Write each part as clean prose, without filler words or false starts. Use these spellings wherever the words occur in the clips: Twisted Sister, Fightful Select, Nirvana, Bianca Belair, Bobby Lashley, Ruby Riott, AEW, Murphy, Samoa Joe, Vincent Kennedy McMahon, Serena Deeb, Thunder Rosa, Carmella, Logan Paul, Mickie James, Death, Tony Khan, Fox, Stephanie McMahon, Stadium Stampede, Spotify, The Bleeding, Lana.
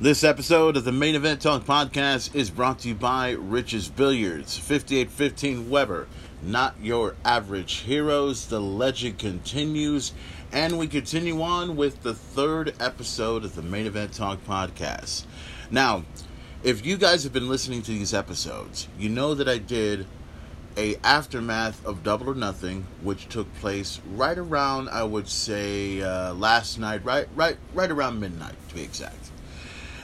This episode of the Main Event Talk Podcast is brought to you by Rich's Billiards, 5815 Weber, Not Your Average Heroes. The legend continues, and we continue on with the third episode of the Main Event Talk Podcast. Now, if you guys have been listening to these episodes, you know that I did a aftermath of Double or Nothing, which took place right around, I would say, last night, right around midnight, to be exact.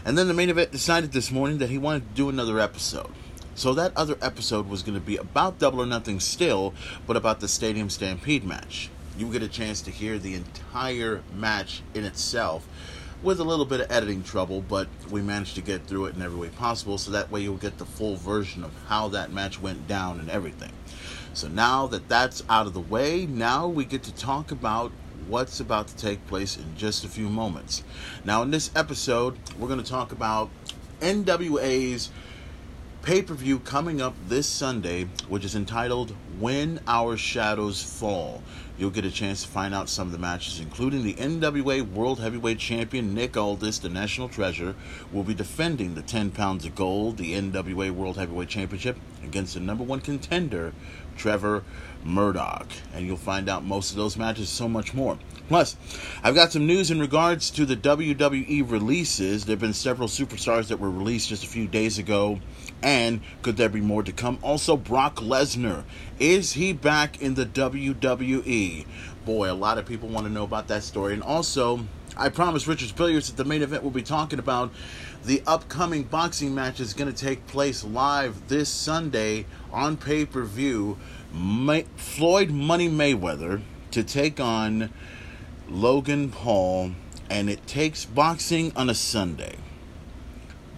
And then the Main Event decided this morning that he wanted to do another episode. So that other episode was going to be about Double or Nothing still, but about the Stadium Stampede match. You get a chance to hear the entire match in itself, with a little bit of editing trouble, but we managed to get through it in every way possible, so that way you'll get the full version of how that match went down and everything. So now that that's out of the way, now we get to talk about what's about to take place in just a few moments. Now in this episode, we're going to talk about NWA's pay-per-view coming up this Sunday, which is entitled When Our Shadows Fall. You'll get a chance to find out some of the matches, including the NWA World Heavyweight Champion Nick Aldis, the National Treasure, will be defending the 10 pounds of gold, the NWA World Heavyweight Championship, against the number one contender, Trevor Murdoch. And you'll find out most of those matches, so much more. Plus, I've got some news in regards to the WWE releases. There have been several superstars that were released just a few days ago. And could there be more to come? Also, Brock Lesnar. Is he back in the WWE? Boy, a lot of people want to know about that story. And also, I promised Richard's Billiards that the Main Event will be talking about the upcoming boxing match is going to take place live this Sunday on pay-per-view. Floyd Money Mayweather to take on Logan Paul, and it takes boxing on a Sunday.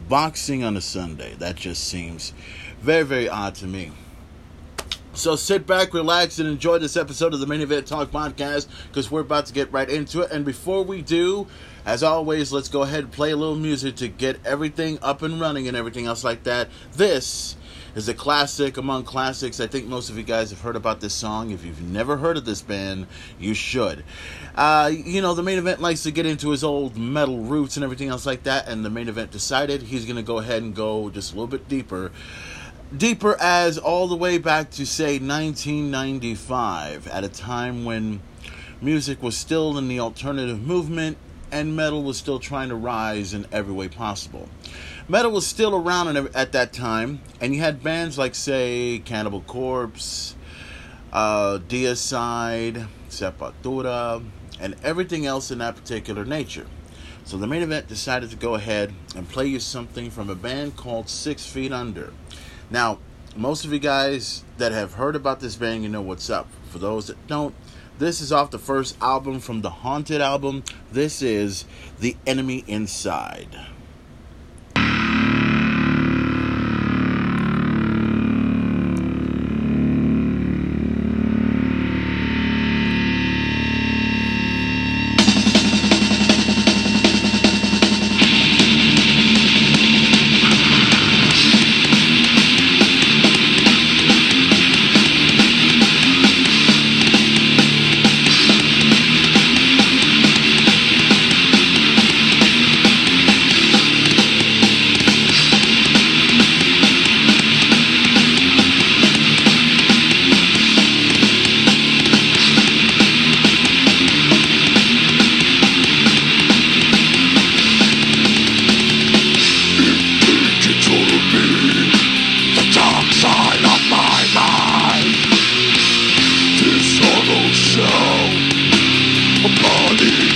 Boxing on a Sunday. That just seems very, very odd to me. So sit back, relax, and enjoy this episode of the Main Event Talk Podcast, because we're about to get right into it. And before we do, as always, let's go ahead and play a little music to get everything up and running and everything else like that. This is a classic among classics. I think most of you guys have heard about this song. If you've never heard of this band, you should. You know, the Main Event likes to get into his old metal roots and everything else like that, and the Main Event decided he's going to go ahead and go just a little bit deeper. Deeper as all the way back to, say, 1995, at a time when music was still in the alternative movement, and metal was still trying to rise in every way possible. Metal was still around at that time, and you had bands like, say, Cannibal Corpse, Deicide, Sepultura, and everything else in that particular nature. So the Main Event decided to go ahead and play you something from a band called 6 Feet Under. Now, most of you guys that have heard about this band, you know what's up. For those that don't, this is off the first album from the Haunted album. This is The Enemy Inside. Body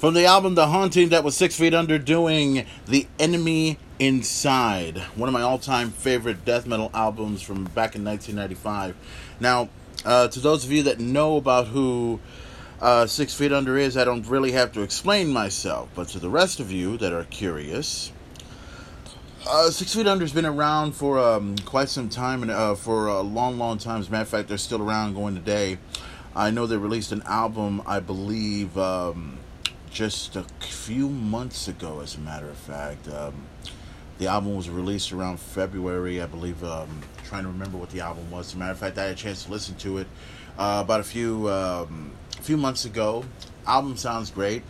From the album The Haunting, that was 6 Feet Under doing The Enemy Inside, one of my all-time favorite death metal albums from back in 1995. Now, to those of you that know about who 6 Feet Under is, I don't really have to explain myself. But to the rest of you that are curious, 6 Feet Under has been around for quite some time, and for a long, long time. As a matter of fact, they're still around going today. I know they released an album, I believe, just a few months ago, as a matter of fact. The album was released around February, I believe. Trying to remember what the album was. As a matter of fact, I had a chance to listen to it about a few months ago. Album sounds great.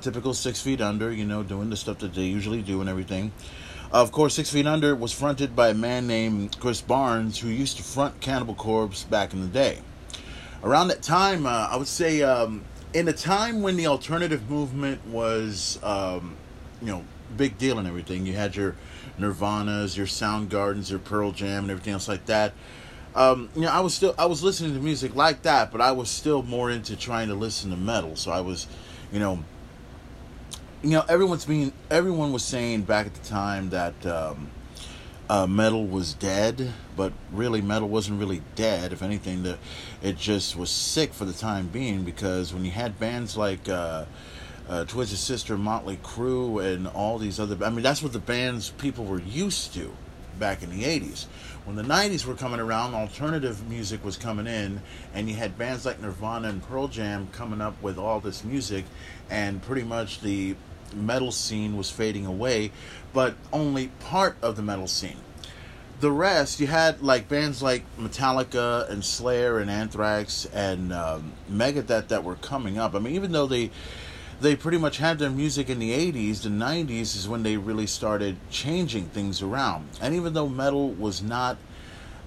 Typical 6 Feet Under, you know, doing the stuff that they usually do and everything. Of course, 6 Feet Under was fronted by a man named Chris Barnes, who used to front Cannibal Corpse back in the day. Around that time, I would say... in a time when the alternative movement was, big deal and everything, you had your Nirvanas, your Soundgardens, your Pearl Jam, and everything else like that. I was listening to music like that, but I was still more into trying to listen to metal. So I was, everyone was saying back at the time that metal was dead, but really metal wasn't really dead. If anything, it just was sick for the time being, because when you had bands like Twisted Sister, Motley Crue, and all these other... I mean, that's what the bands people were used to back in the 80s. When the 90s were coming around, alternative music was coming in, and you had bands like Nirvana and Pearl Jam coming up with all this music, and pretty much the metal scene was fading away, but only part of the metal scene. The rest, you had like bands like Metallica and Slayer and Anthrax and Megadeth that were coming up. I mean, even though they pretty much had their music in the 80s, the 90s is when they really started changing things around. And even though metal was not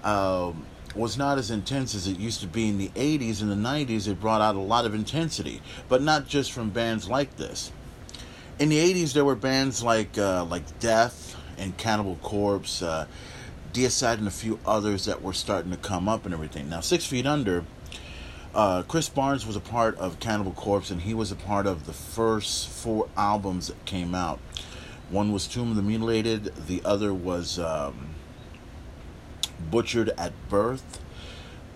as intense as it used to be in the 80s and the 90s, it brought out a lot of intensity, but not just from bands like this. In the 80s, there were bands like Death and Cannibal Corpse, Deicide, and a few others that were starting to come up and everything. Now, 6 Feet Under, Chris Barnes was a part of Cannibal Corpse, and he was a part of the first four albums that came out. One was Tomb of the Mutilated, the other was Butchered at Birth,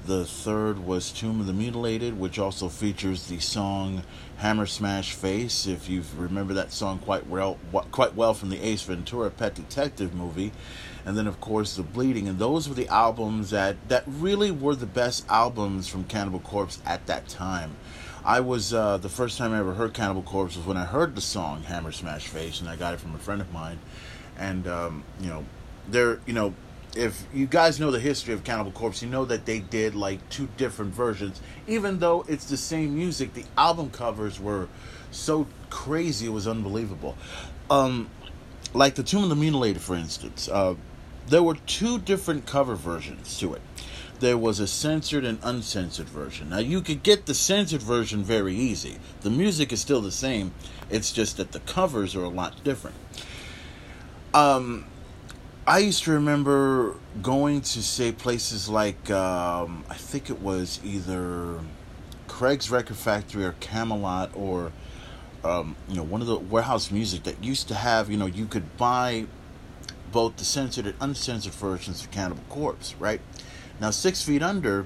the third was Tomb of the Mutilated, which also features the song Hammer Smash Face, if you remember that song quite well from the Ace Ventura Pet Detective movie. And then, of course, The Bleeding. And those were the albums that really were the best albums from Cannibal Corpse at that time. I was, the first time I ever heard Cannibal Corpse was when I heard the song Hammer Smash Face, and I got it from a friend of mine. And, if you guys know the history of Cannibal Corpse, you know that they did like two different versions. Even though it's the same music, the album covers were so crazy, it was unbelievable. Like the Tomb of the Mutilated, for instance, there were two different cover versions to it. There was a censored and uncensored version. Now, you could get the censored version very easy. The music is still the same. It's just that the covers are a lot different. I used to remember going to, say, places like, I think it was either Craig's Record Factory or Camelot or, one of the Warehouse Music that used to have, you could buy both the censored and uncensored versions of Cannibal Corpse, right? Now, 6 Feet Under,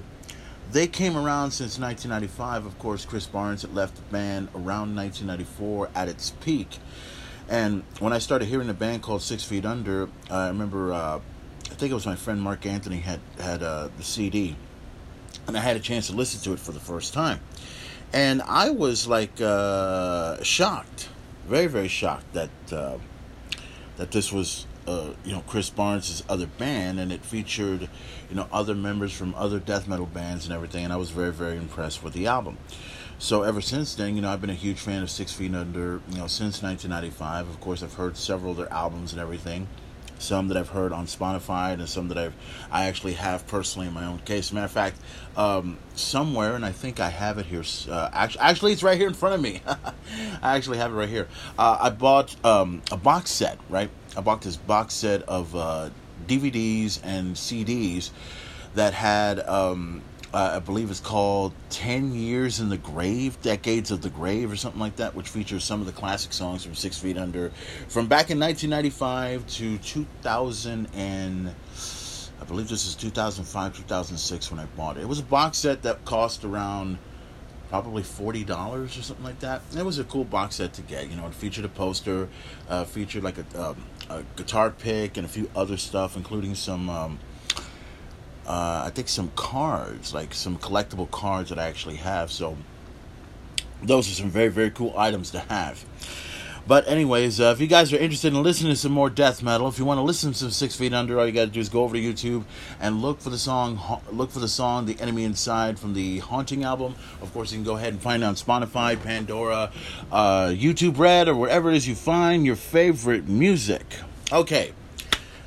they came around since 1995. Of course, Chris Barnes had left the band around 1994 at its peak. And when I started hearing a band called 6 Feet Under, I remember, I think it was my friend Mark Anthony had the CD. And I had a chance to listen to it for the first time. And I was like shocked, very, very shocked that that this was Chris Barnes' other band, and it featured other members from other death metal bands and everything. And I was very, very impressed with the album. So ever since then, I've been a huge fan of 6 Feet Under, since 1995. Of course, I've heard several of their albums and everything. Some that I've heard on Spotify, and some that I actually have personally in my own case. As a matter of fact, somewhere, and I think I have it here. Actually, it's right here in front of me. I actually have it right here. I bought a box set, right? I bought this box set of DVDs and CDs that had, I believe it's called 10 Years in the Grave, Decades of the Grave, or something like that, which features some of the classic songs from 6 Feet Under from back in 1995 to 2000 and... I believe this is 2005, 2006 when I bought it. It was a box set that cost around probably $40 or something like that. And it was a cool box set to get. It featured a poster, featured like a guitar pick and a few other stuff, including some... I think some cards, like some collectible cards that I actually have. So those are some very, very cool items to have. But anyways, if you guys are interested in listening to some more death metal, if you want to listen to some 6 Feet Under, all you got to do is go over to YouTube and look for the song The Enemy Inside from the Haunting album. Of course, you can go ahead and find it on Spotify, Pandora, YouTube Red, or wherever it is you find your favorite music. Okay.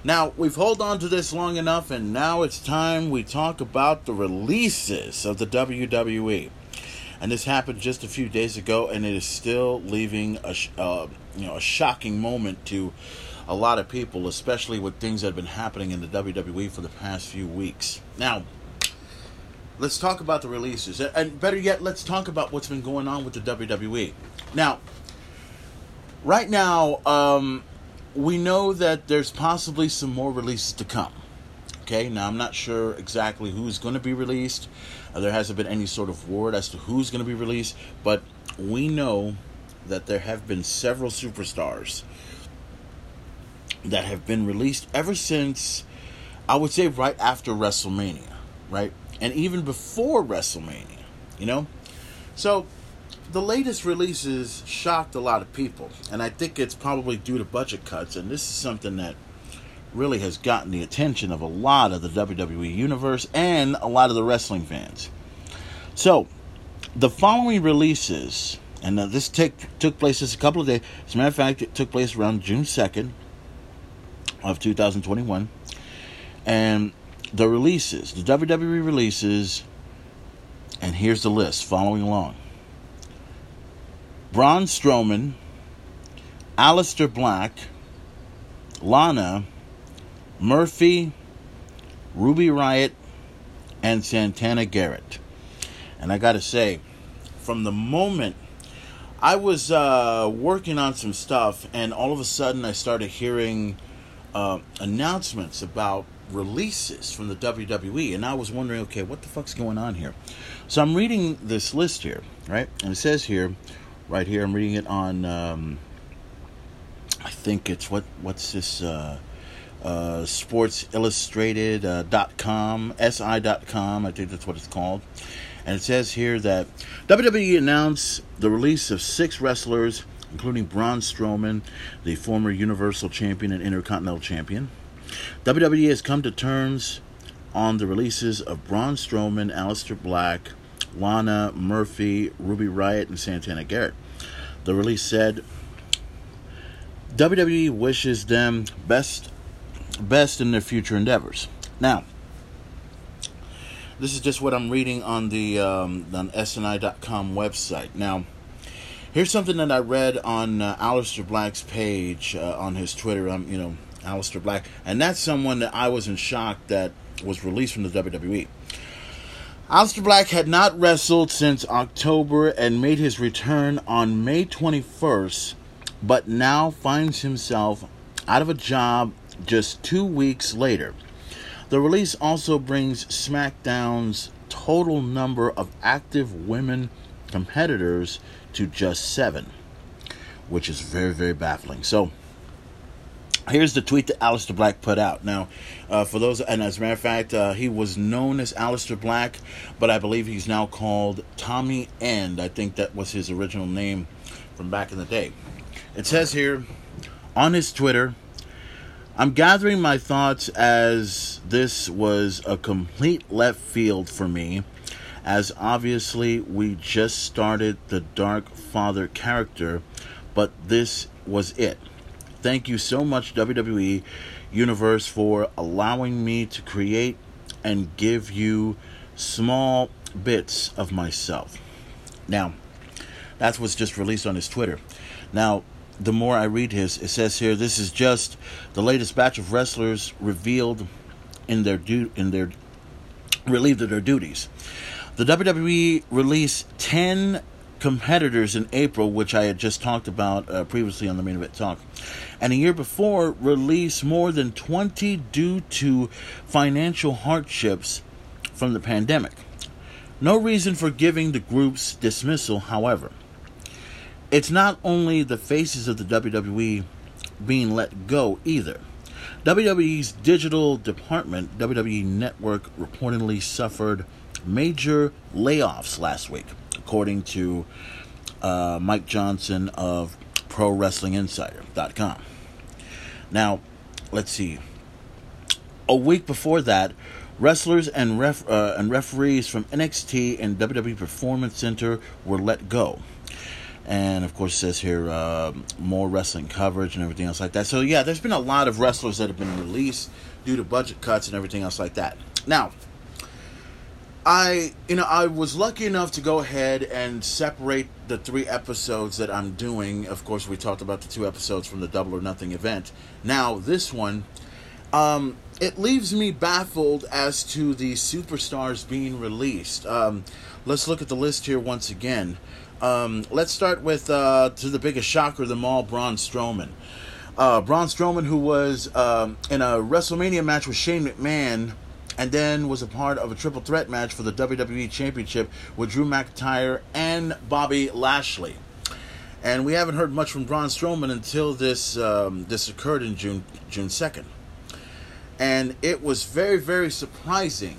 Now, we've held on to this long enough, and now it's time we talk about the releases of the WWE. And this happened just a few days ago, and it is still leaving a shocking moment to a lot of people, especially with things that have been happening in the WWE for the past few weeks. Now, let's talk about the releases, and better yet, let's talk about what's been going on with the WWE. Now, right now, we know that there's possibly some more releases to come. Okay, now I'm not sure exactly who's going to be released. There hasn't been any sort of word as to who's going to be released. But we know that there have been several superstars that have been released ever since, I would say, right after WrestleMania. Right? And even before WrestleMania. So... the latest releases shocked a lot of people, and I think it's probably due to budget cuts, and this is something that really has gotten the attention of a lot of the WWE Universe and a lot of the wrestling fans. So, the following releases, and this took place just a couple of days. As a matter of fact, it took place around June 2nd of 2021, and the WWE releases, and here's the list following along. Braun Strowman, Aleister Black, Lana, Murphy, Ruby Riott, and Santana Garrett. And I gotta say, from the moment I was working on some stuff, and all of a sudden I started hearing announcements about releases from the WWE, and I was wondering, okay, what the fuck's going on here? So I'm reading this list here, right? And it says here, right here, I'm reading it on, I think it's, what's this, sportsillustrated.com, SI.com, I think that's what it's called. And it says here that WWE announced the release of 6 wrestlers, including Braun Strowman, the former Universal Champion and Intercontinental Champion. WWE has come to terms on the releases of Braun Strowman, Aleister Black, Lana, Murphy, Ruby Riott, and Santana Garrett. The release said, WWE wishes them best in their future endeavors. Now, this is just what I'm reading on the on SNI.com website. Now, here's something that I read on Aleister Black's page on his Twitter. Aleister Black. And that's someone that I was in shock that was released from the WWE. Aleister Black had not wrestled since October and made his return on May 21st, but now finds himself out of a job just 2 weeks later. The release also brings SmackDown's total number of active women competitors to just 7, which is very, very baffling. So, Here's the tweet that Aleister Black put out. Now, for those, and as a matter of fact, he was known as Aleister Black, but I believe he's now called Tommy End. I think that was his original name from back in the day. It says here on his Twitter, "I'm gathering my thoughts as this was a complete left field for me, as obviously we just started the Dark Father character, but this was it. Thank you so much, WWE Universe, for allowing me to create and give you small bits of myself." Now, that's what's just released on his Twitter. Now, the more I read his, it says here, "This is just the latest batch of wrestlers revealed in their relieved of their duties. The WWE released 10 competitors in April, which I had just talked about previously on the Main Event Talk, and a year before released more than 20 due to financial hardships from the pandemic. No reason for giving the group's dismissal, however. It's not only the faces of the WWE being let go either. WWE's digital department, WWE Network, reportedly suffered major layoffs last week, according to Mike Johnson of ProWrestlingInsider.com. Now, let's see. A week before that, wrestlers and referees from NXT and WWE Performance Center were let go. And, of course, it says here more wrestling coverage and everything else like that. So, yeah, there's been a lot of wrestlers that have been released due to budget cuts and everything else like that. Now, I was lucky enough to go ahead and separate the 3 episodes that I'm doing. Of course, we talked about the 2 episodes from the Double or Nothing event. Now, this one, it leaves me baffled as to the superstars being released. Let's look at the list here once again. Let's start with, to the biggest shocker of them all, Braun Strowman. Braun Strowman, who was in a WrestleMania match with Shane McMahon, and then was a part of a triple threat match for the WWE Championship with Drew McIntyre and Bobby Lashley. And we haven't heard much from Braun Strowman until this this occurred in June 2nd. And it was very, very surprising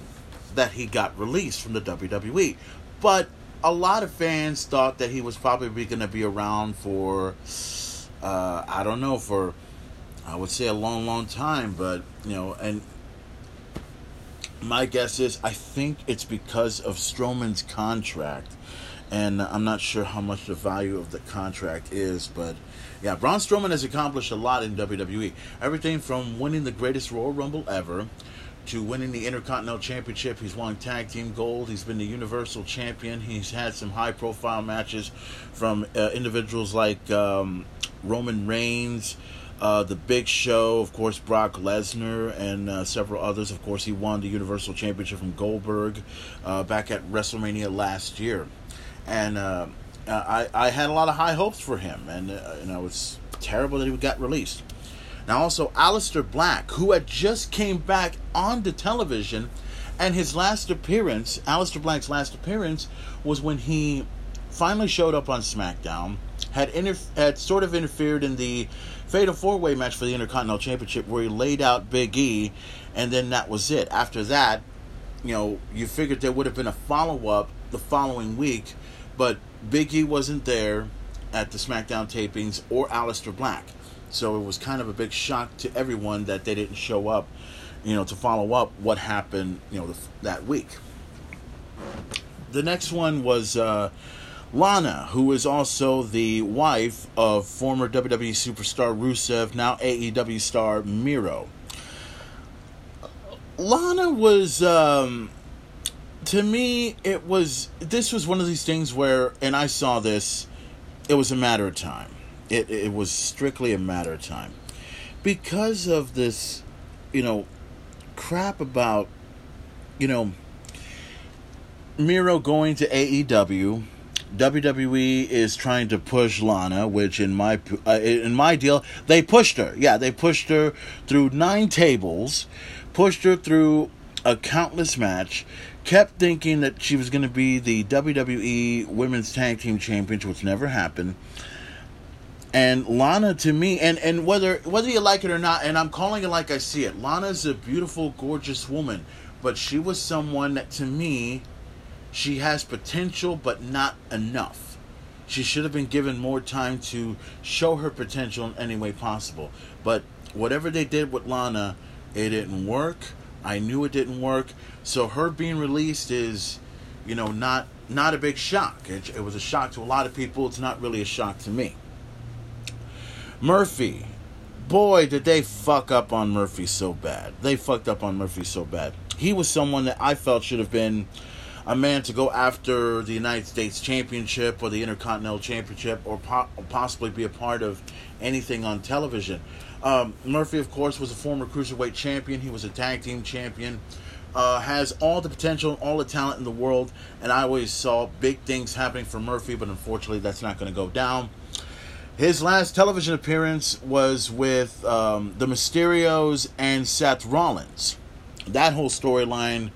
that he got released from the WWE. But a lot of fans thought that he was probably going to be around for, I would say a long, long time. But, you know, and my guess is, I think it's because of Strowman's contract. And I'm not sure how much the value of the contract is. But, yeah, Braun Strowman has accomplished a lot in WWE. Everything from winning the greatest Royal Rumble ever to winning the Intercontinental Championship. He's won Tag Team Gold. He's been the Universal Champion. He's had some high-profile matches from individuals like Roman Reigns, The Big Show, of course, Brock Lesnar, and several others. Of course, he won the Universal Championship from Goldberg back at WrestleMania last year. And I had a lot of high hopes for him, and it's terrible that he got released. Now, also, Aleister Black, who had just came back onto television, and his last appearance, Aleister Black's last appearance, was when he finally showed up on SmackDown, had sort of interfered in the Fatal 4-Way match for the Intercontinental Championship where he laid out Big E, and then that was it. After that, you figured there would have been a follow-up the following week, but Big E wasn't there at the SmackDown tapings or Aleister Black. So it was kind of a big shock to everyone that they didn't show up, to follow up what happened, that week. The next one was Lana, who is also the wife of former WWE superstar Rusev, now AEW star Miro. Lana was, to me, this was one of these things where, and I saw this, it was a matter of time. It was strictly a matter of time. Because of this, crap about, Miro going to AEW, WWE is trying to push Lana, which in my deal, they pushed her. Yeah, they pushed her through 9 tables, pushed her through a countless match, kept thinking that she was going to be the WWE Women's Tag Team Champion, which never happened. And Lana, to me, and whether you like it or not, and I'm calling it like I see it, Lana's a beautiful, gorgeous woman, but she was someone that, to me, she has potential, but not enough. She should have been given more time to show her potential in any way possible. But whatever they did with Lana, it didn't work. I knew it didn't work. So her being released is, you know, not a big shock. It was a shock to a lot of people. It's not really a shock to me. Murphy. Boy, did they fuck up on Murphy so bad. They fucked up on Murphy so bad. He was someone that I felt should have been a man to go after the United States Championship or the Intercontinental Championship, or possibly be a part of anything on television. Murphy, of course, was a former cruiserweight champion. He was a tag team champion. Has all the potential, all the talent in the world. And I always saw big things happening for Murphy, but unfortunately that's not going to go down. His last television appearance was with the Mysterios and Seth Rollins. That whole storyline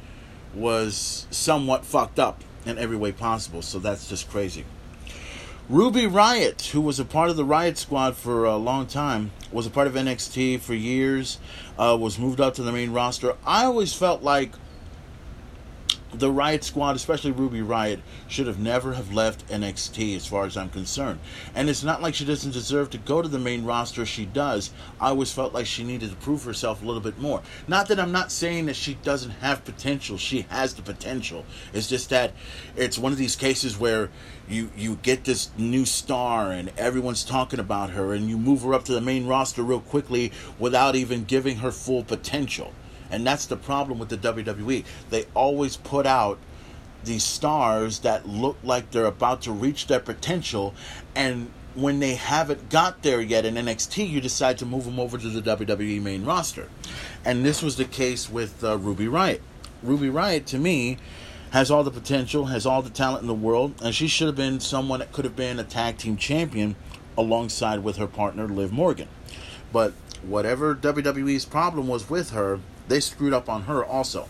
was somewhat fucked up in every way possible, so that's just crazy. Ruby Riott, who was a part of the Riott Squad for a long time, was a part of NXT for years, was moved up to the main roster. I always felt like the Riott Squad, especially Ruby Riott, should have never have left NXT as far as I'm concerned. And it's not like she doesn't deserve to go to the main roster. She does. I always felt like she needed to prove herself a little bit more. Not that I'm not saying that she doesn't have potential. She has the potential. It's just that it's one of these cases where you get this new star and everyone's talking about her, and you move her up to the main roster real quickly without even giving her full potential. And that's the problem with the WWE. They always put out these stars that look like they're about to reach their potential. And when they haven't got there yet in NXT, you decide to move them over to the WWE main roster. And this was the case with Ruby Riott. Ruby Riott, to me, has all the potential, has all the talent in the world. And she should have been someone that could have been a tag team champion alongside with her partner, Liv Morgan. But whatever WWE's problem was with her, they screwed up on her also.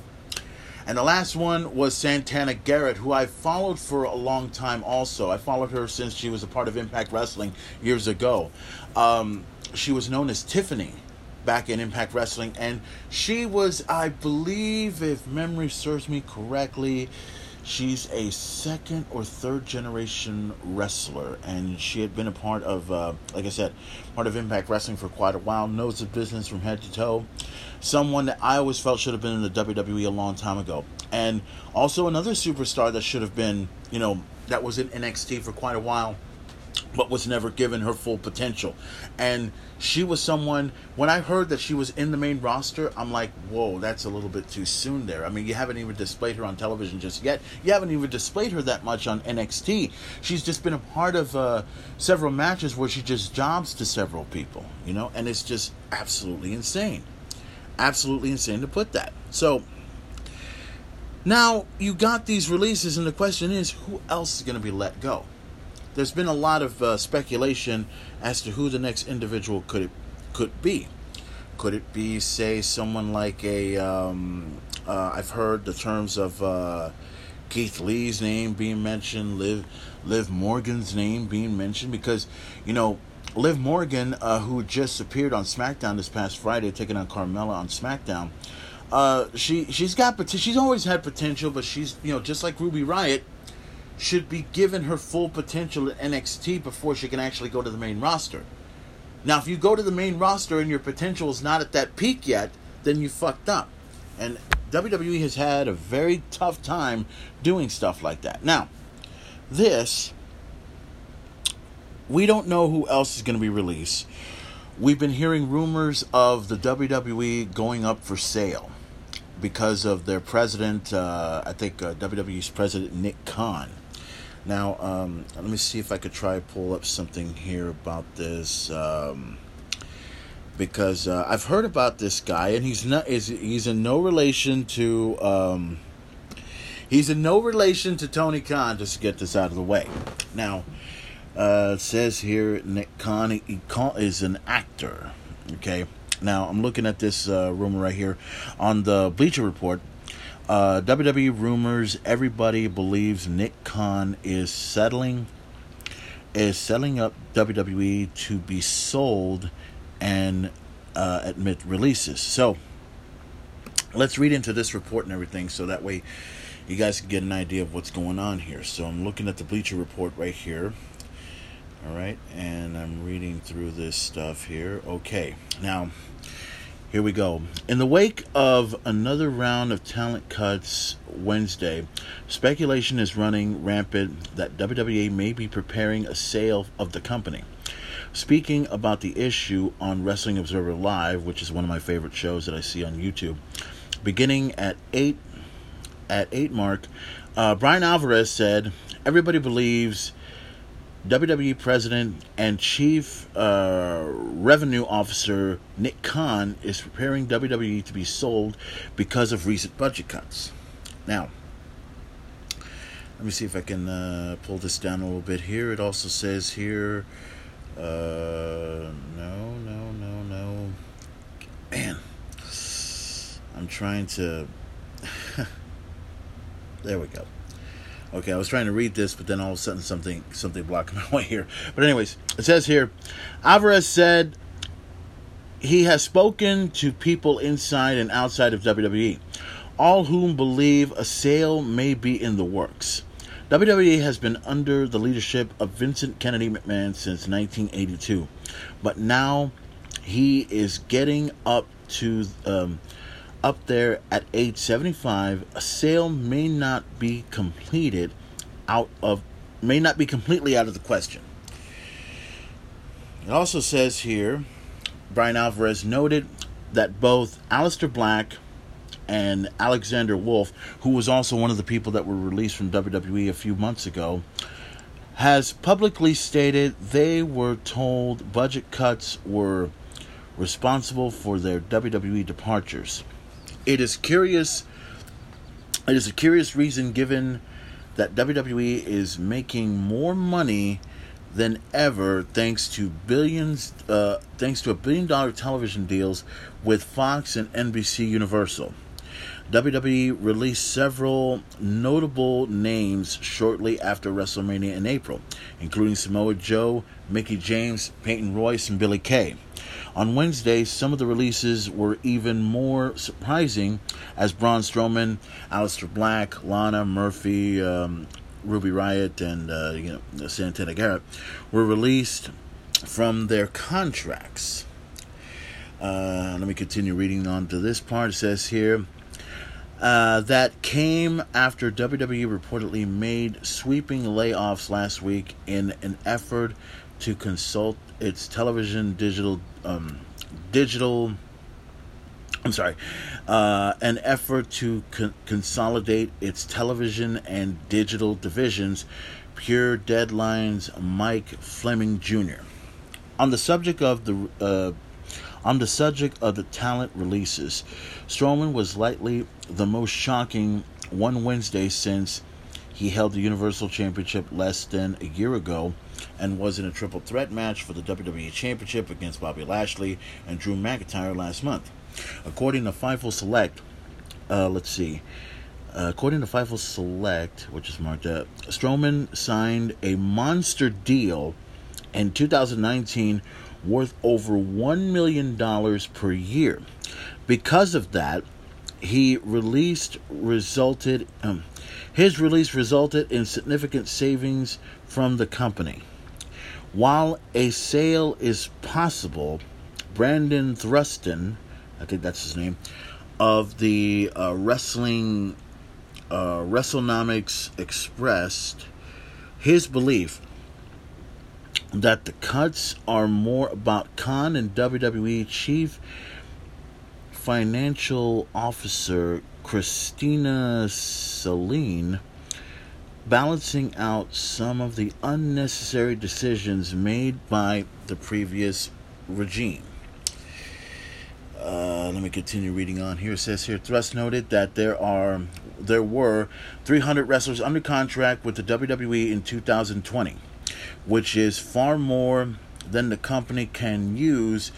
And the last one was Santana Garrett, who I followed for a long time also. I followed her since she was a part of Impact Wrestling years ago. She was known as Tiffany back in Impact Wrestling. And she was, I believe, if memory serves me correctly, she's a second or third generation wrestler. And she had been a part of, like I said, part of Impact Wrestling for quite a while. Knows the business from head to toe. Someone that I always felt should have been in the WWE a long time ago. And also another superstar that should have been, you know, that was in NXT for quite a while, but was never given her full potential. And she was someone, when I heard that she was in the main roster, I'm like, whoa, that's a little bit too soon there. I mean, you haven't even displayed her on television just yet. You haven't even displayed her that much on NXT. She's just been a part of several matches where she just jobs to several people, you know, and it's just absolutely insane. Absolutely insane to put that. So now you got these releases, and the question is, who else is going to be let go? There's been a lot of speculation as to who the next individual could be. Could it be, say, someone like a... I've heard the terms of Keith Lee's name being mentioned, Liv Morgan's name being mentioned, because, you know, Liv Morgan, who just appeared on SmackDown this past Friday, taking on Carmella on SmackDown, she's always had potential, but she's, you know, just like Ruby Riott, should be given her full potential at NXT before she can actually go to the main roster. Now, if you go to the main roster and your potential is not at that peak yet, then you fucked up. And WWE has had a very tough time doing stuff like that. Now, this, we don't know who else is going to be released. We've been hearing rumors of the WWE going up for sale because of their president, I think WWE's president, Nick Khan. Now, let me see if I could try to pull up something here about this, because I've heard about this guy, and he's in no relation to Tony Khan. Just to get this out of the way. Now, it says here Nick Khan is an actor. Okay, now I'm looking at this rumor right here on the Bleacher Report. WWE rumors, everybody believes Nick Khan is settling is selling up WWE to be sold and at mid-releases. So let's read into this report and everything so that way you guys can get an idea of what's going on here. So I'm looking at the Bleacher Report right here. All right, and I'm reading through this stuff here. Okay, now here we go. In the wake of another round of talent cuts Wednesday, speculation is running rampant that WWE may be preparing a sale of the company. Speaking about the issue on Wrestling Observer Live, which is one of my favorite shows that I see on YouTube, beginning at 8 mark, Brian Alvarez said, "Everybody believes WWE President and Chief Revenue Officer Nick Khan is preparing WWE to be sold because of recent budget cuts." Now, let me see if I can pull this down a little bit here. It also says here, no. Man, I'm trying to... There we go. Okay, I was trying to read this, but then all of a sudden something blocked my way here. But anyways, it says here, Alvarez said he has spoken to people inside and outside of WWE, all whom believe a sale may be in the works. WWE has been under the leadership of Vincent Kennedy McMahon since 1982, but now he is getting up to... up there at age 75, a sale may not be completely out of the question. It also says here, Brian Alvarez noted that both Aleister Black and Alexander Wolfe, who was also one of the people that were released from WWE a few months ago, has publicly stated they were told budget cuts were responsible for their WWE departures. It is a curious reason given that WWE is making more money than ever thanks to $1 billion television deals with Fox and NBC Universal. WWE released several notable names shortly after WrestleMania in April, including Samoa Joe, Mickie James, Peyton Royce, and Billy Kay. On Wednesday, some of the releases were even more surprising, as Braun Strowman, Aleister Black, Lana, Murphy, Ruby Riott, and Santana Garrett were released from their contracts. Let me continue reading on to this part. It says here that came after WWE reportedly made sweeping layoffs last week in an effort to consult its television consolidate its television and digital divisions, Pure Deadline's Mike Fleming Jr. On the subject of the talent releases, Strowman was likely the most shocking one Wednesday since he held the Universal Championship less than a year ago and was in a triple threat match for the WWE Championship against Bobby Lashley and Drew McIntyre last month. According to Fightful Select, which is marked up, Strowman signed a monster deal in 2019 worth over $1 million per year. Because of that, his release resulted in significant savings from the company. While a sale is possible, Brandon Thruston, I think that's his name, of the WrestleNomics expressed his belief that the cuts are more about Khan and WWE Chief Financial Officer Christina Celine balancing out some of the unnecessary decisions made by the previous regime. Let me continue reading on here. It says here, Thrust noted that there were 300 wrestlers under contract with the WWE in 2020, which is far more than the company can use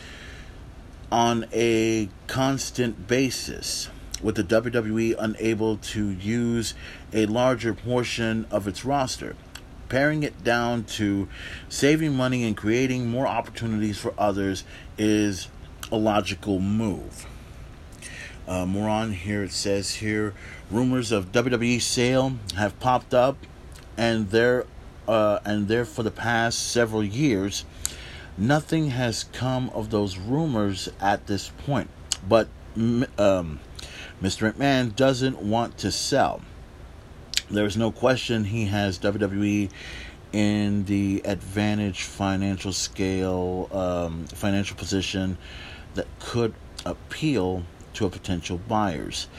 on a constant basis, with the WWE unable to use a larger portion of its roster. paring it down to saving money and creating more opportunities for others is a logical move. More on here, it says here, rumors of WWE sale have popped up, and there for the past several years. Nothing has come of those rumors at this point, but Mr. McMahon doesn't want to sell. There's no question he has WWE in the advantage financial scale, financial position that could appeal to a potential buyers.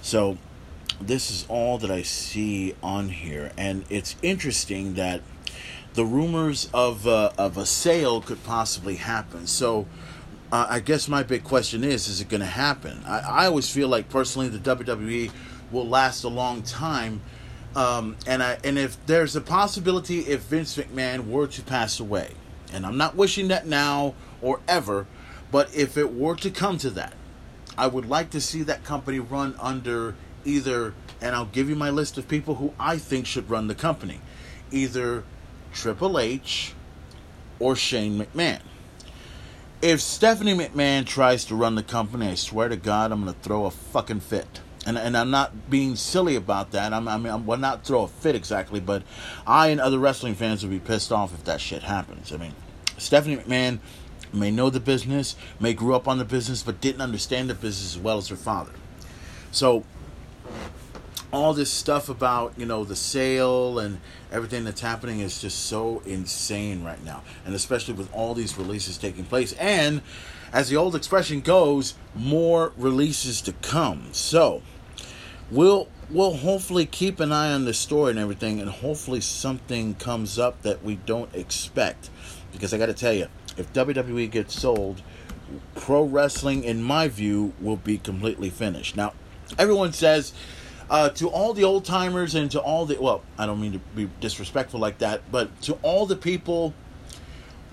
So this is all that I see on here, and it's interesting that the rumors of a sale could possibly happen. So I guess my big question is it going to happen? I always feel like personally the WWE will last a long time. And if there's a possibility, if Vince McMahon were to pass away, and I'm not wishing that now or ever, but if it were to come to that, I would like to see that company run under either, and I'll give you my list of people who I think should run the company, either Triple H or Shane McMahon. If Stephanie McMahon tries to run the company, I swear to God, I'm going to throw a fucking fit. And I'm not being silly about that. I mean, not throw a fit exactly, but I and other wrestling fans would be pissed off if that shit happens. I mean, Stephanie McMahon may know the business, may grew up on the business, but didn't understand the business as well as her father. So all this stuff about, you know, the sale and everything that's happening is just so insane right now. And especially with all these releases taking place. And as the old expression goes, more releases to come. So we'll hopefully keep an eye on the story and everything. And hopefully something comes up that we don't expect. Because I got to tell you, if WWE gets sold, pro wrestling, in my view, will be completely finished. Now, everyone says... to all the old timers and to all the, well, I don't mean to be disrespectful like that, but to all the people,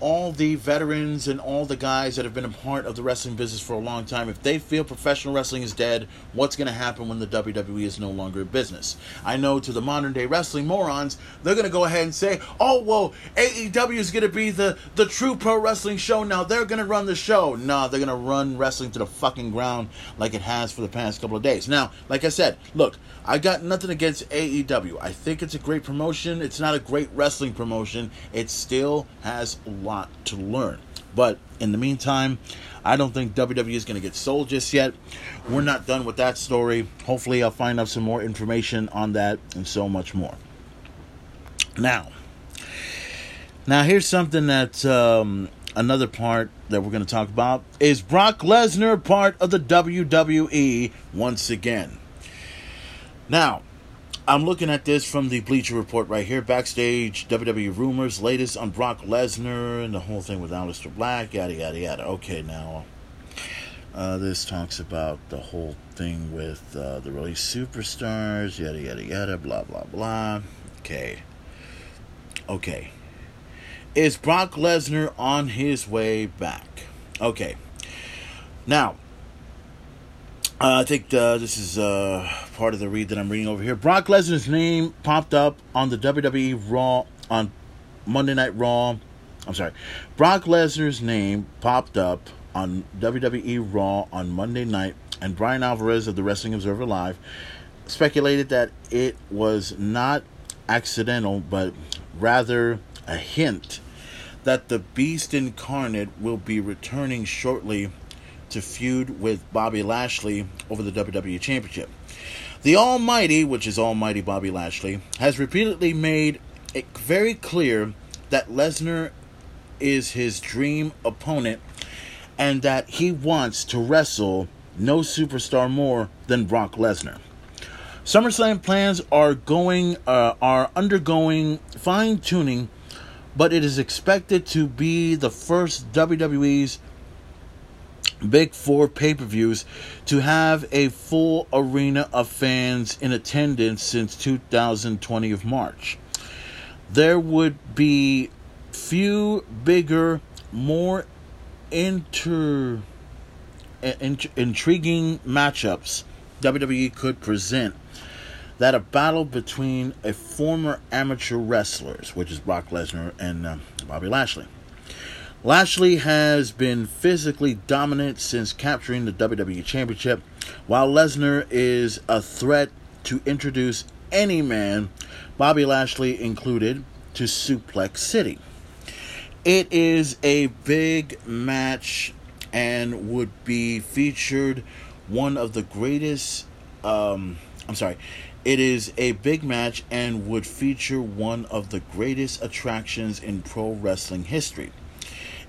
all the veterans and all the guys that have been a part of the wrestling business for a long time, if they feel professional wrestling is dead, what's going to happen when the WWE is no longer in business? I know to the modern day wrestling morons, they're going to go ahead and say, oh, whoa, AEW is going to be the true pro wrestling show now. They're going to run the show. No, they're going to run wrestling to the fucking ground like it has for the past couple of days. Now, like I said, look, I got nothing against AEW. I think it's a great promotion. It's not a great wrestling promotion. It still has lot to learn, but in the meantime, I don't think WWE is going to get sold just yet. We're not done with that story. Hopefully I'll find out some more information on that and so much more. Now here's something that another part that we're going to talk about is Brock Lesnar part of the WWE once again. Now I'm looking at this from the Bleacher Report right here. Backstage, WWE rumors, latest on Brock Lesnar and the whole thing with Aleister Black, yada, yada, yada. Okay, now, this talks about the whole thing with the release superstars, yada, yada, yada, blah, blah, blah. Okay. Is Brock Lesnar on his way back? Okay. Now... I think this is part of the read that I'm reading over here. Brock Lesnar's name popped up on the WWE Raw on Monday Night Raw. I'm sorry. Brock Lesnar's name popped up on WWE Raw on Monday night, and Brian Alvarez of the Wrestling Observer Live speculated that it was not accidental, but rather a hint that the Beast Incarnate will be returning shortly to feud with Bobby Lashley over the WWE Championship. The Almighty, which is Almighty Bobby Lashley, has repeatedly made it very clear that Lesnar is his dream opponent and that he wants to wrestle no superstar more than Brock Lesnar. SummerSlam plans are undergoing fine-tuning, but it is expected to be the first WWE's Big Four pay-per-views to have a full arena of fans in attendance since 2020 of March. There would be few bigger, more intriguing matchups WWE could present that a battle between a former amateur wrestlers, which is Brock Lesnar and Bobby Lashley. Lashley has been physically dominant since capturing the WWE Championship, while Lesnar is a threat to introduce any man, Bobby Lashley included, to Suplex City. It is a big match and would be featured one of the greatest... It is a big match and would feature one of the greatest attractions in pro wrestling history.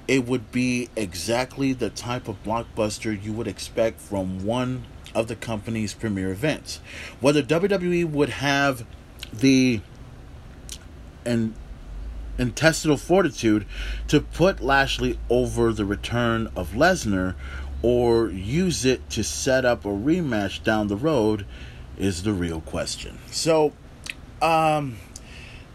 It would be exactly the type of blockbuster you would expect from one of the company's premier events. Whether WWE would have the intestinal fortitude to put Lashley over the return of Lesnar or use it to set up a rematch down the road is the real question. So,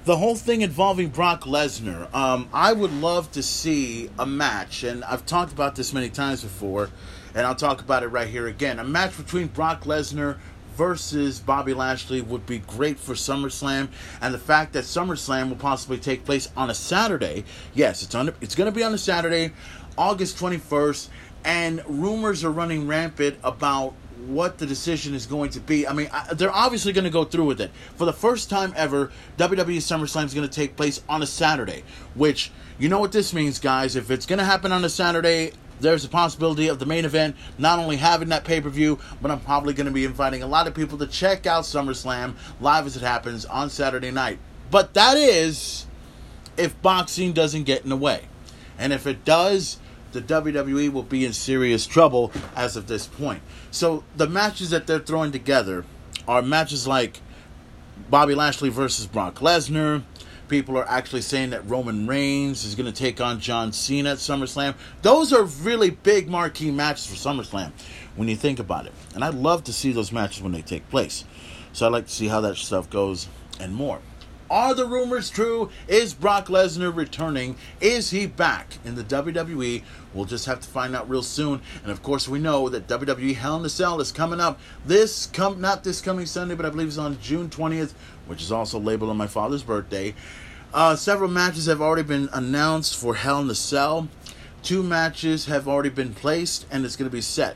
the whole thing involving Brock Lesnar, I would love to see a match, and I've talked about this many times before, and I'll talk about it right here again. A match between Brock Lesnar versus Bobby Lashley would be great for SummerSlam, and the fact that SummerSlam will possibly take place on a Saturday, yes, it's going to be on a Saturday, August 21st, and rumors are running rampant about what the decision is going to be. I mean, they're obviously going to go through with it. For the first time ever, WWE SummerSlam is going to take place on a Saturday, which, you know what this means, guys. If it's going to happen on a Saturday, there's a possibility of the main event not only having that pay-per-view, but I'm probably going to be inviting a lot of people to check out SummerSlam live as it happens on Saturday night. But that is if boxing doesn't get in the way. And if it does, the WWE will be in serious trouble as of this point. So the matches that they're throwing together are matches like Bobby Lashley versus Brock Lesnar. People are actually saying that Roman Reigns is going to take on John Cena at SummerSlam. Those are really big marquee matches for SummerSlam when you think about it. And I'd love to see those matches when they take place. So I'd like to see how that stuff goes and more. Are the rumors true? Is Brock Lesnar returning? Is he back in the WWE? We'll just have to find out real soon. And of course, we know that WWE Hell in a Cell is coming up. Not this coming Sunday, but I believe it's on June 20th, which is also labeled on my father's birthday. Several matches have already been announced for Hell in a Cell. 2 matches have already been placed, and it's going to be set.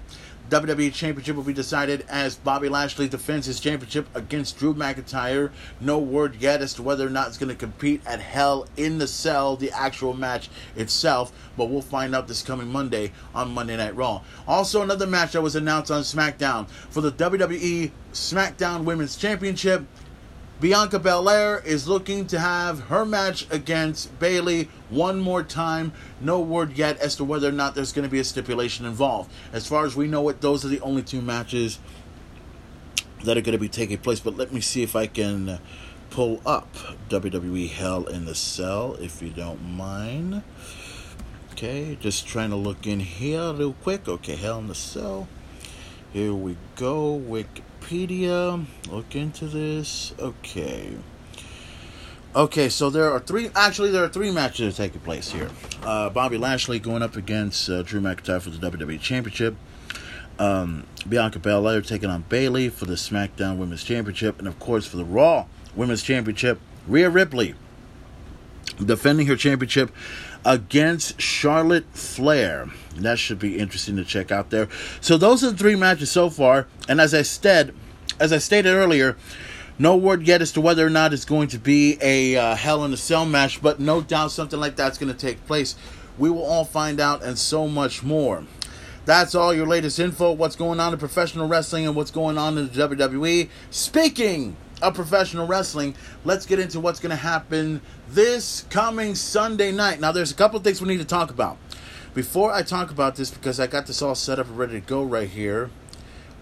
WWE Championship will be decided as Bobby Lashley defends his championship against Drew McIntyre. No word yet as to whether or not it's going to compete at Hell in the Cell, the actual match itself, but we'll find out this coming Monday on Monday Night Raw. Also, another match that was announced on SmackDown for the WWE SmackDown Women's Championship. Bianca Belair is looking to have her match against Bayley one more time. No word yet as to whether or not there's going to be a stipulation involved. As far as we know it, those are the only 2 matches that are going to be taking place. But let me see if I can pull up WWE Hell in the Cell, if you don't mind. Okay, just trying to look in here real quick. Okay, Hell in the Cell. Here we go, Wikipedia, look into this, okay, so there are three matches taking place here. Bobby Lashley going up against Drew McIntyre for the WWE Championship, Bianca Belair taking on Bayley for the SmackDown Women's Championship, and of course for the Raw Women's Championship, Rhea Ripley defending her championship against Charlotte Flair. That should be interesting to check out there. So those are the 3 matches so far. And as I stated earlier, no word yet as to whether or not it's going to be a Hell in a Cell match, but no doubt something like that's going to take place. We will all find out and so much more. That's all your latest info, what's going on in professional wrestling and what's going on in the WWE. Speaking of professional wrestling, let's get into what's going to happen this coming Sunday night. Now, there's a couple of things we need to talk about. Before I talk about this, because I got this all set up and ready to go right here.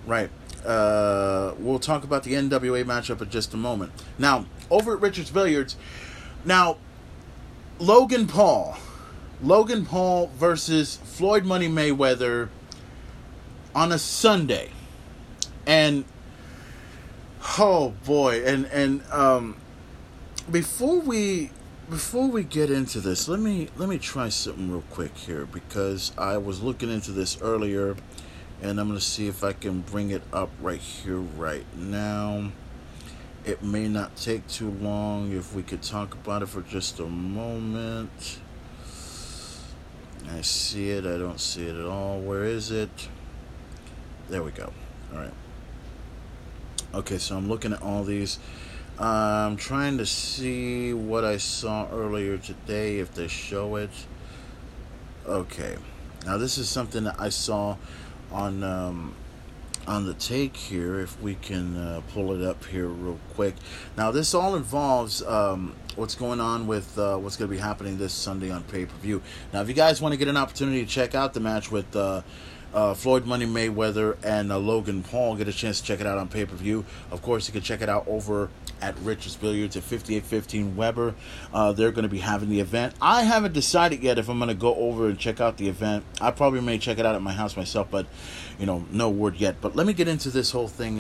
Right. We'll talk about the NWA matchup in just a moment. Now, over at Rich's Billiards, now, Logan Paul versus Floyd Money Mayweather on a Sunday. And oh boy, and before we get into this, let me try something real quick here, because I was looking into this earlier, and I'm gonna see if I can bring it up right here right now. It may not take too long if we could talk about it for just a moment. I see it. I don't see it at all. Where is it? There we go. All right. Okay, so I'm looking at all these. I'm trying to see what I saw earlier today, if they show it. Okay. Now, this is something that I saw on the take here, if we can pull it up here real quick. Now, this all involves what's going on with what's going to be happening this Sunday on pay-per-view. Now, if you guys want to get an opportunity to check out the match with Floyd Money Mayweather and Logan Paul, get a chance to check it out on pay-per-view. Of course, you can check it out over at Rich's Billiards at 5815 Weber. They're going to be having the event. I haven't decided yet if I'm going to go over and check out the event. I probably may check it out at my house myself, but, you know, no word yet. But let me get into this whole thing.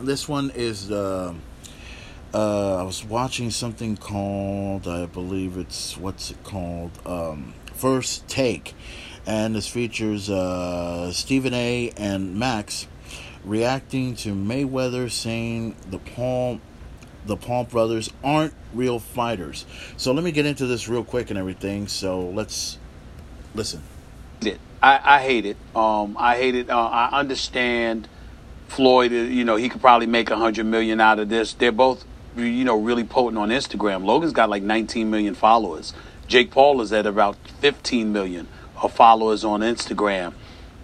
This one is, I was watching something called, I believe it's, what's it called? First Take. And this features Stephen A. and Max reacting to Mayweather saying the Paul brothers aren't real fighters. So let me get into this real quick and everything. So let's listen. I hate it. I hate it. I understand Floyd. You know, he could probably make $100 million out of this. They're both, you know, really potent on Instagram. Logan's got like 19 million followers. Jake Paul is at about 15 million of followers on Instagram.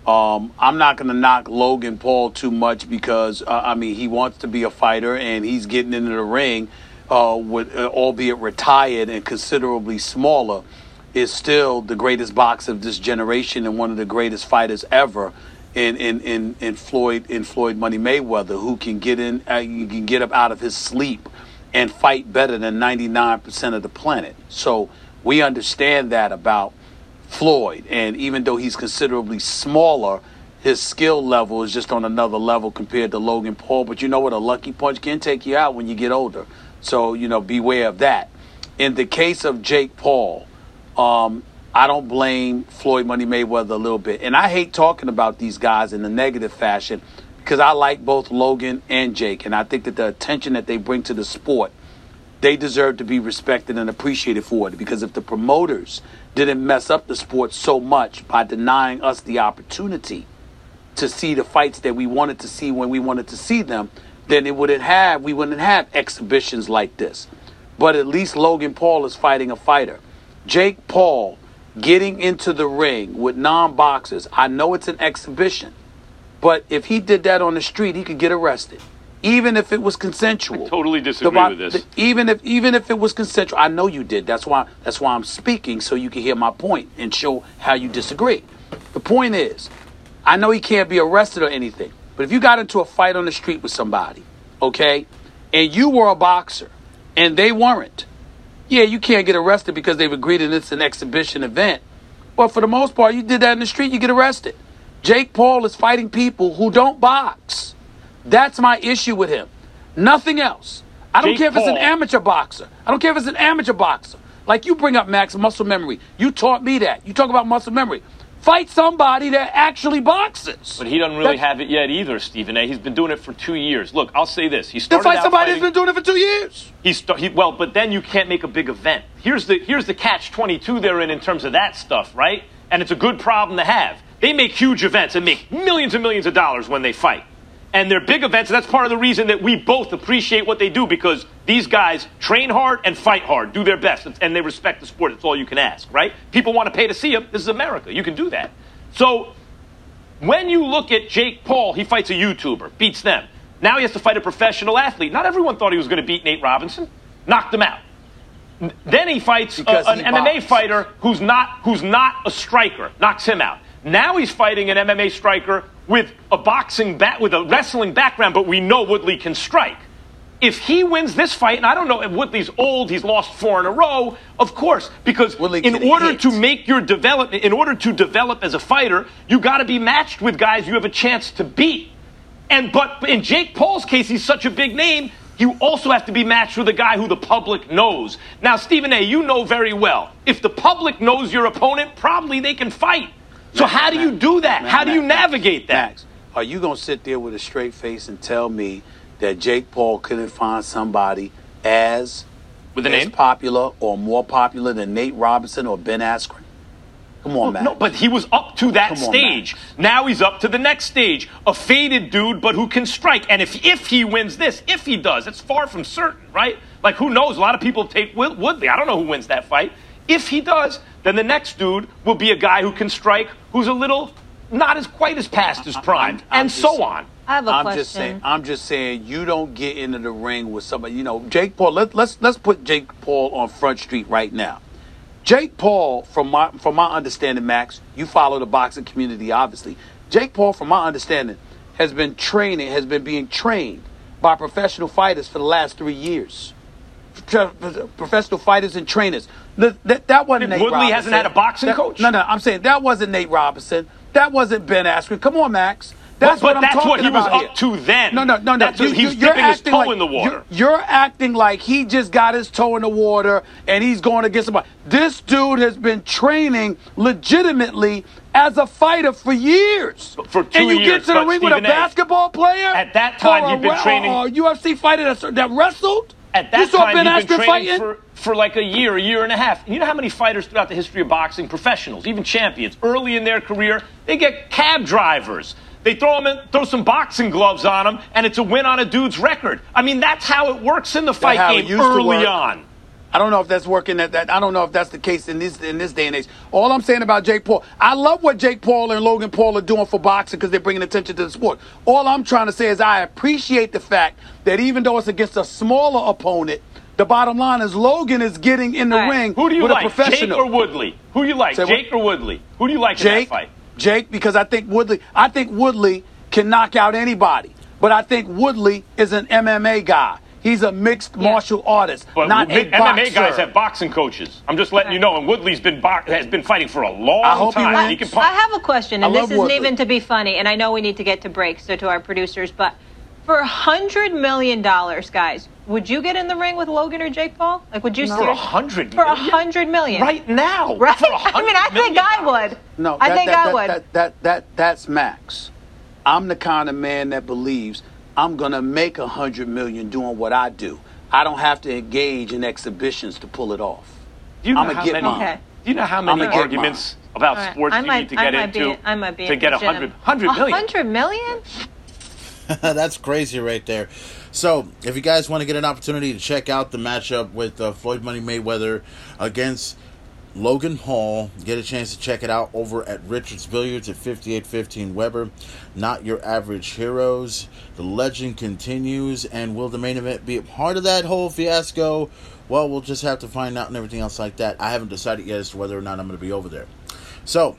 I'm not going to knock Logan Paul too much because, I mean, he wants to be a fighter and he's getting into the ring, with, albeit retired and considerably smaller, is still the greatest boxer of this generation and one of the greatest fighters ever in Floyd Money Mayweather, who can get in, can get up out of his sleep and fight better than 99% of the planet. So we understand that about Floyd, and even though he's considerably smaller, his skill level is just on another level compared to Logan Paul. But you know what? A lucky punch can take you out when you get older. So, you know, beware of that. In the case of Jake Paul, I don't blame Floyd Money Mayweather a little bit. And I hate talking about these guys in a negative fashion because I like both Logan and Jake. And I think that the attention that they bring to the sport, they deserve to be respected and appreciated for it. Because if the promoters didn't mess up the sport so much by denying us the opportunity to see the fights that we wanted to see when we wanted to see them, then we wouldn't have exhibitions like this. But at least Logan Paul is fighting a fighter. Jake Paul getting into the ring with non-boxers, I know it's an exhibition, but if he did that on the street, he could get arrested. Even if it was consensual. I totally disagree with this. Even if it was consensual. I know you did. That's why I'm speaking, so you can hear my point and show how you disagree. The point is, I know he can't be arrested or anything, but if you got into a fight on the street with somebody, okay, and you were a boxer and they weren't, yeah, you can't get arrested because they've agreed and it's an exhibition event. But for the most part, you did that in the street, you get arrested. Jake Paul is fighting people who don't box. That's my issue with him. Nothing else. I don't care if it's an amateur boxer. Like, you bring up, Max, muscle memory. You taught me that. You talk about muscle memory. Fight somebody that actually boxes. But he doesn't really have it yet either, Stephen A. He's been doing it for 2 years. Look, I'll say this. He started out fighting. Then fight somebody who's been doing it for 2 years. Well, but then you can't make a big event. Here's the catch-22 they're in terms of that stuff, right? And it's a good problem to have. They make huge events and make millions and millions of dollars when they fight. And they're big events, and that's part of the reason that we both appreciate what they do, because these guys train hard and fight hard, do their best, and they respect the sport. That's all you can ask, right? People want to pay to see them. This is America. You can do that. So when you look at Jake Paul, he fights a YouTuber, beats them. Now he has to fight a professional athlete. Not everyone thought he was going to beat Nate Robinson. Knocked him out. Then he fights an MMA fighter who's not a striker. Knocks him out. Now he's fighting an MMA striker with a wrestling background, but we know Woodley can strike. If he wins this fight, and I don't know, if Woodley's old, he's lost 4 in a row, of course, because in order to develop as a fighter, you got to be matched with guys you have a chance to beat. But in Jake Paul's case, he's such a big name, you also have to be matched with a guy who the public knows. Now, Stephen A., you know very well, if the public knows your opponent, probably they can fight. So how do you do that? How do you navigate that? Max, are you going to sit there with a straight face and tell me that Jake Paul couldn't find somebody as with a name popular or more popular than Nate Robinson or Ben Askren? Come on, man. No, but he was up to that stage. Now he's up to the next stage. A faded dude, but who can strike. And if he wins this, if he does, it's far from certain, right? Like, who knows? A lot of people take Woodley. I don't know who wins that fight. If he does, then the next dude will be a guy who can strike, who's a little, not as quite as past his prime, and so on. I have a question. I'm just saying, you don't get into the ring with somebody. You know, Jake Paul, let's put Jake Paul on Front Street right now. Jake Paul, from my understanding, Max, you follow the boxing community, obviously. Jake Paul, from my understanding, has been being trained by professional fighters for the last 3 years. Professional fighters and trainers. That wasn't Nate Woodley Robinson. Hasn't had a boxing coach? No, I'm saying that wasn't Nate Robinson. That wasn't Ben Askren. Come on, Max. That's what he was up to then. No. He's dipping his toe in the water. You're acting like he just got his toe in the water and he's going to get somebody. This dude has been training legitimately as a fighter for years. For two years, get to the ring with a basketball player? At that time, he'd been training. A UFC fighter that wrestled? At that time, he'd been training for like a year and a half. And you know how many fighters throughout the history of boxing, professionals, even champions, early in their career, they get cab drivers. They throw some boxing gloves on them, and it's a win on a dude's record. I mean, that's how it works in the fight game early on. I don't know if that's working. I don't know if that's the case in this day and age. All I'm saying about Jake Paul, I love what Jake Paul and Logan Paul are doing for boxing because they're bringing attention to the sport. All I'm trying to say is I appreciate the fact that even though it's against a smaller opponent, the bottom line is Logan is getting in the ring with a professional. Jake or Woodley? Who do you like? Jake or Woodley? Who do you like in that fight? Jake, because I think Woodley can knock out anybody. But I think Woodley is an MMA guy. He's a mixed martial artist, but not a boxer. MMA guys have boxing coaches. I'm just letting you know. And Woodley's has been fighting for a long time. I have a question, and this isn't even to be funny. And I know we need to get to break, so to our producers. But for $100 million, guys, would you get in the ring with Logan or Jake Paul? Like, would you? No. For $100 million? Right now? Right? I think I would. No, I think I would. That's Max. I'm the kind of man that believes I'm going to make $100 million doing what I do. I don't have to engage in exhibitions to pull it off. Do you know how many arguments about sports you need to get into to get $100 million? That's crazy right there. So, if you guys want to get an opportunity to check out the matchup with Floyd Money Mayweather against Logan Paul, get a chance to check it out over at Rich's Billiards at 5815 Weber. Not Your Average Heroes. The legend continues, and will the main event be a part of that whole fiasco? Well, we'll just have to find out and everything else like that. I haven't decided yet as to whether or not I'm going to be over there. So,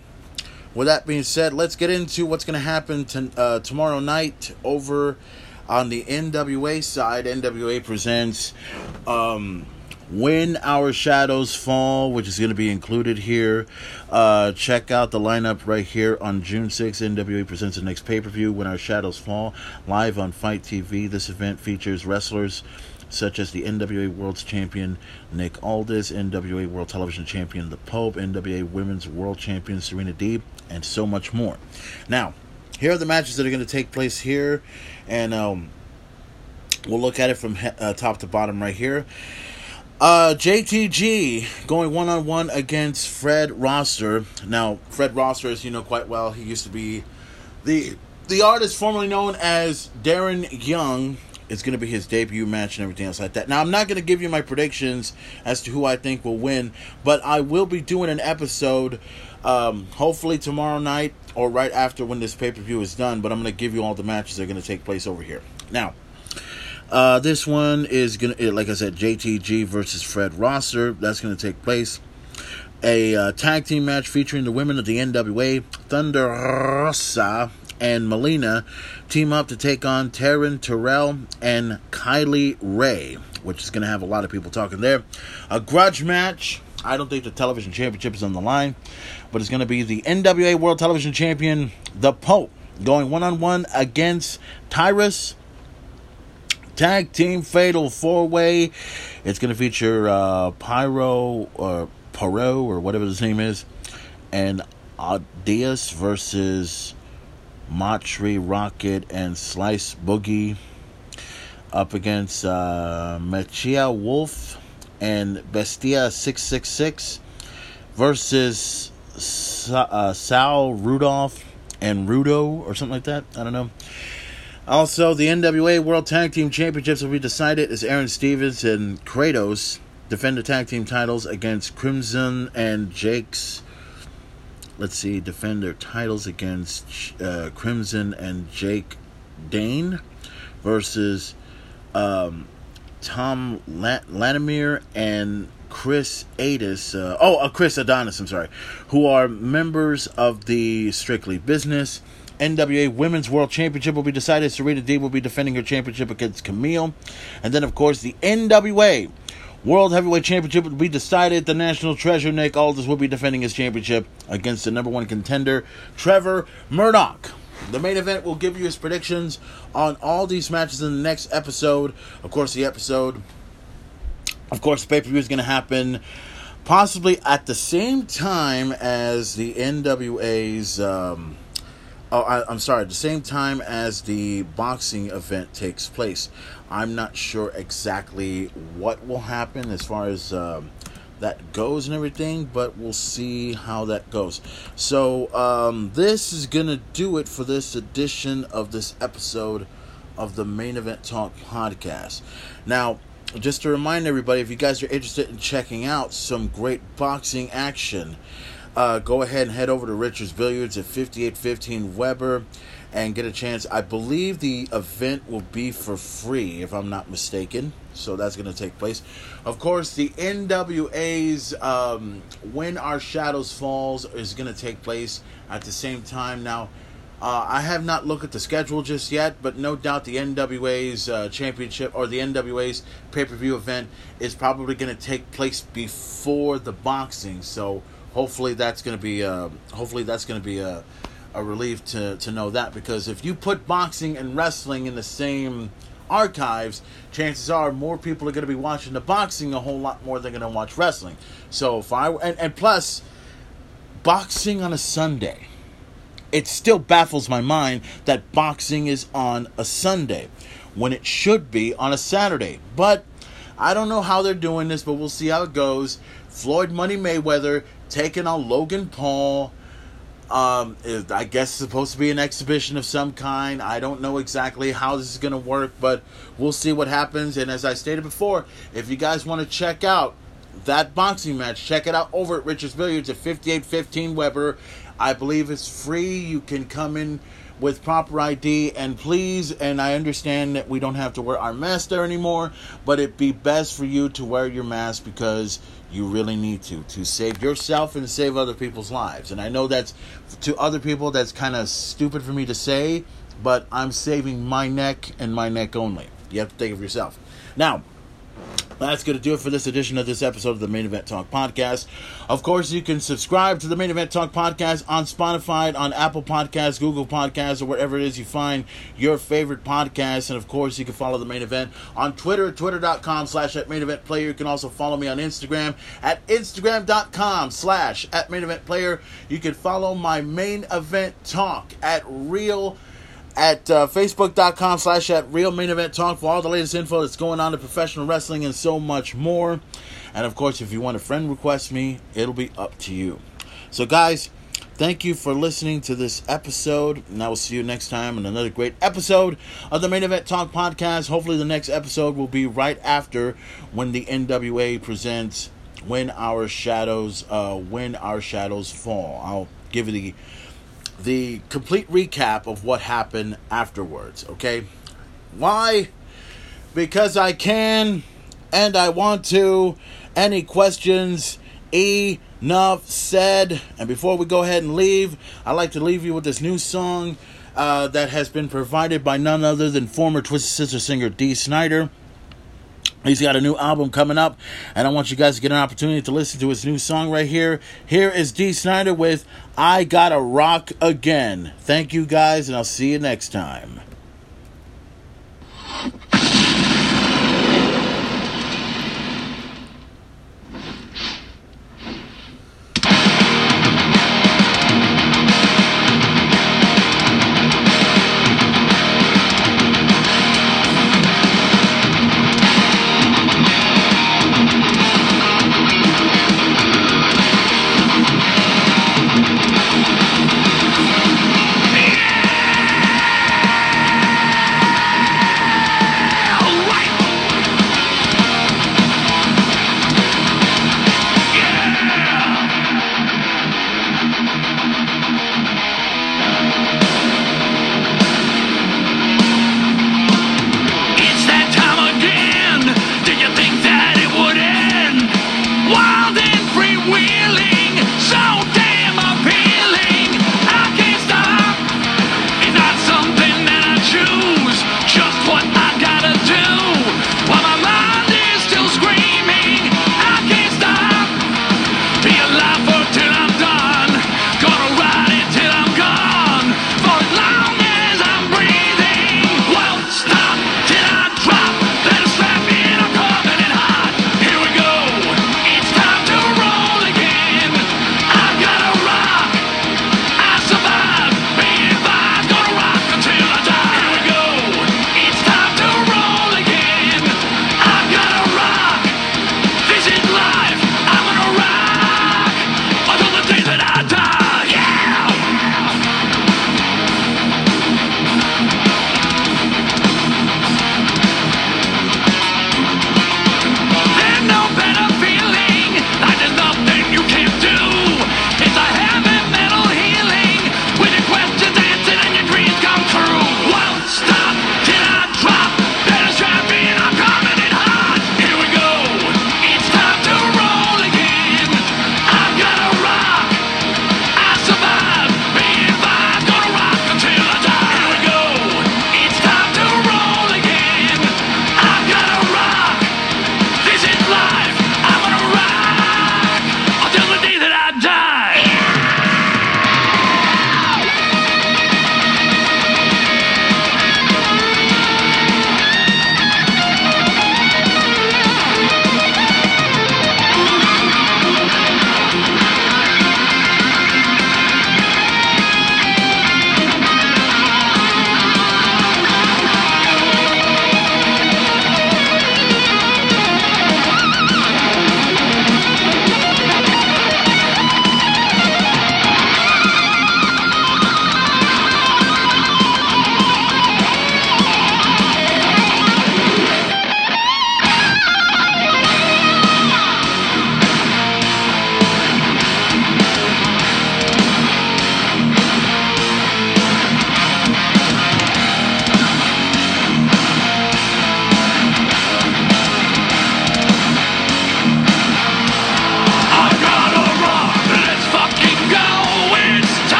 with that being said, let's get into what's going to happen tomorrow night over on the NWA side. NWA presents When Our Shadows Fall, which is going to be included here. Check out the lineup right here on June 6th. NWA presents the next pay-per-view, When Our Shadows Fall, live on Fight TV. This event features wrestlers such as the NWA World's Champion Nick Aldis, NWA World Television Champion The Pope, NWA Women's World Champion Serena Deeb, and so much more. Now, here are the matches that are going to take place here, and we'll look at it from top to bottom right here. JTG going one-on-one against Fred Rosser. Now, Fred Rosser, as you know quite well, he used to be the artist formerly known as Darren Young. It's going to be his debut match and everything else like that. Now, I'm not going to give you my predictions as to who I think will win, but I will be doing an episode hopefully tomorrow night or right after when this pay-per-view is done, but I'm going to give you all the matches that are going to take place over here. Now, this one is going to, like I said, JTG versus Fred Rosser. That's going to take place. A tag team match featuring the women of the NWA, Thunder Rosa and Melina, team up to take on Taryn Terrell and Kylie Rae, which is going to have a lot of people talking there. A grudge match. I don't think the television championship is on the line, but it's going to be the NWA World Television Champion, The Pope, going one-on-one against Tyrus. Tag team fatal four-way. It's going to feature Pyro or whatever his name is, and Adias versus Machri Rocket and Slice Boogie. up against Machia Wolf and Bestia 666 versus Sal Rudolph and Rudo or something like that. I don't know. Also, the NWA World Tag Team Championships will be decided as Aaron Stevens and Kratos defend the tag team titles against Crimson and Jake's. Let's see, defend their titles against Crimson and Jake Dane versus Tom Latimer and Chris Adonis. Chris Adonis, I'm sorry, who are members of the Strictly Business. NWA Women's World Championship will be decided. Serena Deeb will be defending her championship against Camille. And then, of course, the NWA World Heavyweight Championship will be decided. The National Treasure, Nick Aldis, will be defending his championship against the number one contender, Trevor Murdoch. The main event will give you his predictions on all these matches in the next episode. Of course, the pay-per-view is going to happen possibly at the same time as the NWA's... the same time as the boxing event takes place. I'm not sure exactly what will happen as far as that goes and everything, but we'll see how that goes. So, this is going to do it for this edition of this episode of the Main Event Talk podcast. Now, just to remind everybody, if you guys are interested in checking out some great boxing action, go ahead and head over to Rich's Billiards at 5815 Weber and get a chance. I believe the event will be for free, if I'm not mistaken. So that's going to take place. Of course, the NWA's When Our Shadows Falls is going to take place at the same time. Now, I have not looked at the schedule just yet, but no doubt the NWA's championship or the NWA's pay-per-view event is probably going to take place before the boxing. So... Hopefully that's going to be a relief to know that, because if you put boxing and wrestling in the same archives, chances are more people are going to be watching the boxing a whole lot more than going to watch wrestling. So plus boxing on a Sunday, it still baffles my mind that boxing is on a Sunday when it should be on a Saturday. But I don't know how they're doing this, but we'll see how it goes. Floyd Money Mayweather taking on Logan Paul. I guess it's supposed to be an exhibition of some kind. I don't know exactly how this is going to work, but we'll see what happens. And as I stated before, if you guys want to check out that boxing match, check it out over at Rich's Billiards at 5815 Weber. I believe it's free. You can come in with proper ID, and please, and I understand that we don't have to wear our mask there anymore, but it'd be best for you to wear your mask because you really need to save yourself and save other people's lives. And I know that's, to other people, that's kind of stupid for me to say, but I'm saving my neck and my neck only. You have to think of yourself. Now, that's going to do it for this edition of this episode of the Main Event Talk Podcast. Of course, you can subscribe to the Main Event Talk Podcast on Spotify, on Apple Podcasts, Google Podcasts, or wherever it is you find your favorite podcast. And, of course, you can follow the Main Event on Twitter at twitter.com/@maineventplayer. You can also follow me on Instagram at instagram.com/@maineventplayer. You can follow my Main Event Talk at Real at facebook.com/@realmaineventtalk for all the latest info that's going on in professional wrestling and so much more. And of course, if you want to friend request me, it'll be up to you. So guys, thank you for listening to this episode, and I will see you next time in another great episode of the Main Event Talk Podcast. Hopefully the next episode will be right after when the NWA presents When Our Shadows Fall. I'll give you the complete recap of what happened afterwards, okay? Why? Because I can, and I want to. Any questions? Enough said. And before we go ahead and leave, I'd like to leave you with this new song that has been provided by none other than former Twisted Sister singer Dee Snider. He's got a new album coming up, and I want you guys to get an opportunity to listen to his new song right here. Here is Deicide with I Gotta Rock Again. Thank you guys, and I'll see you next time.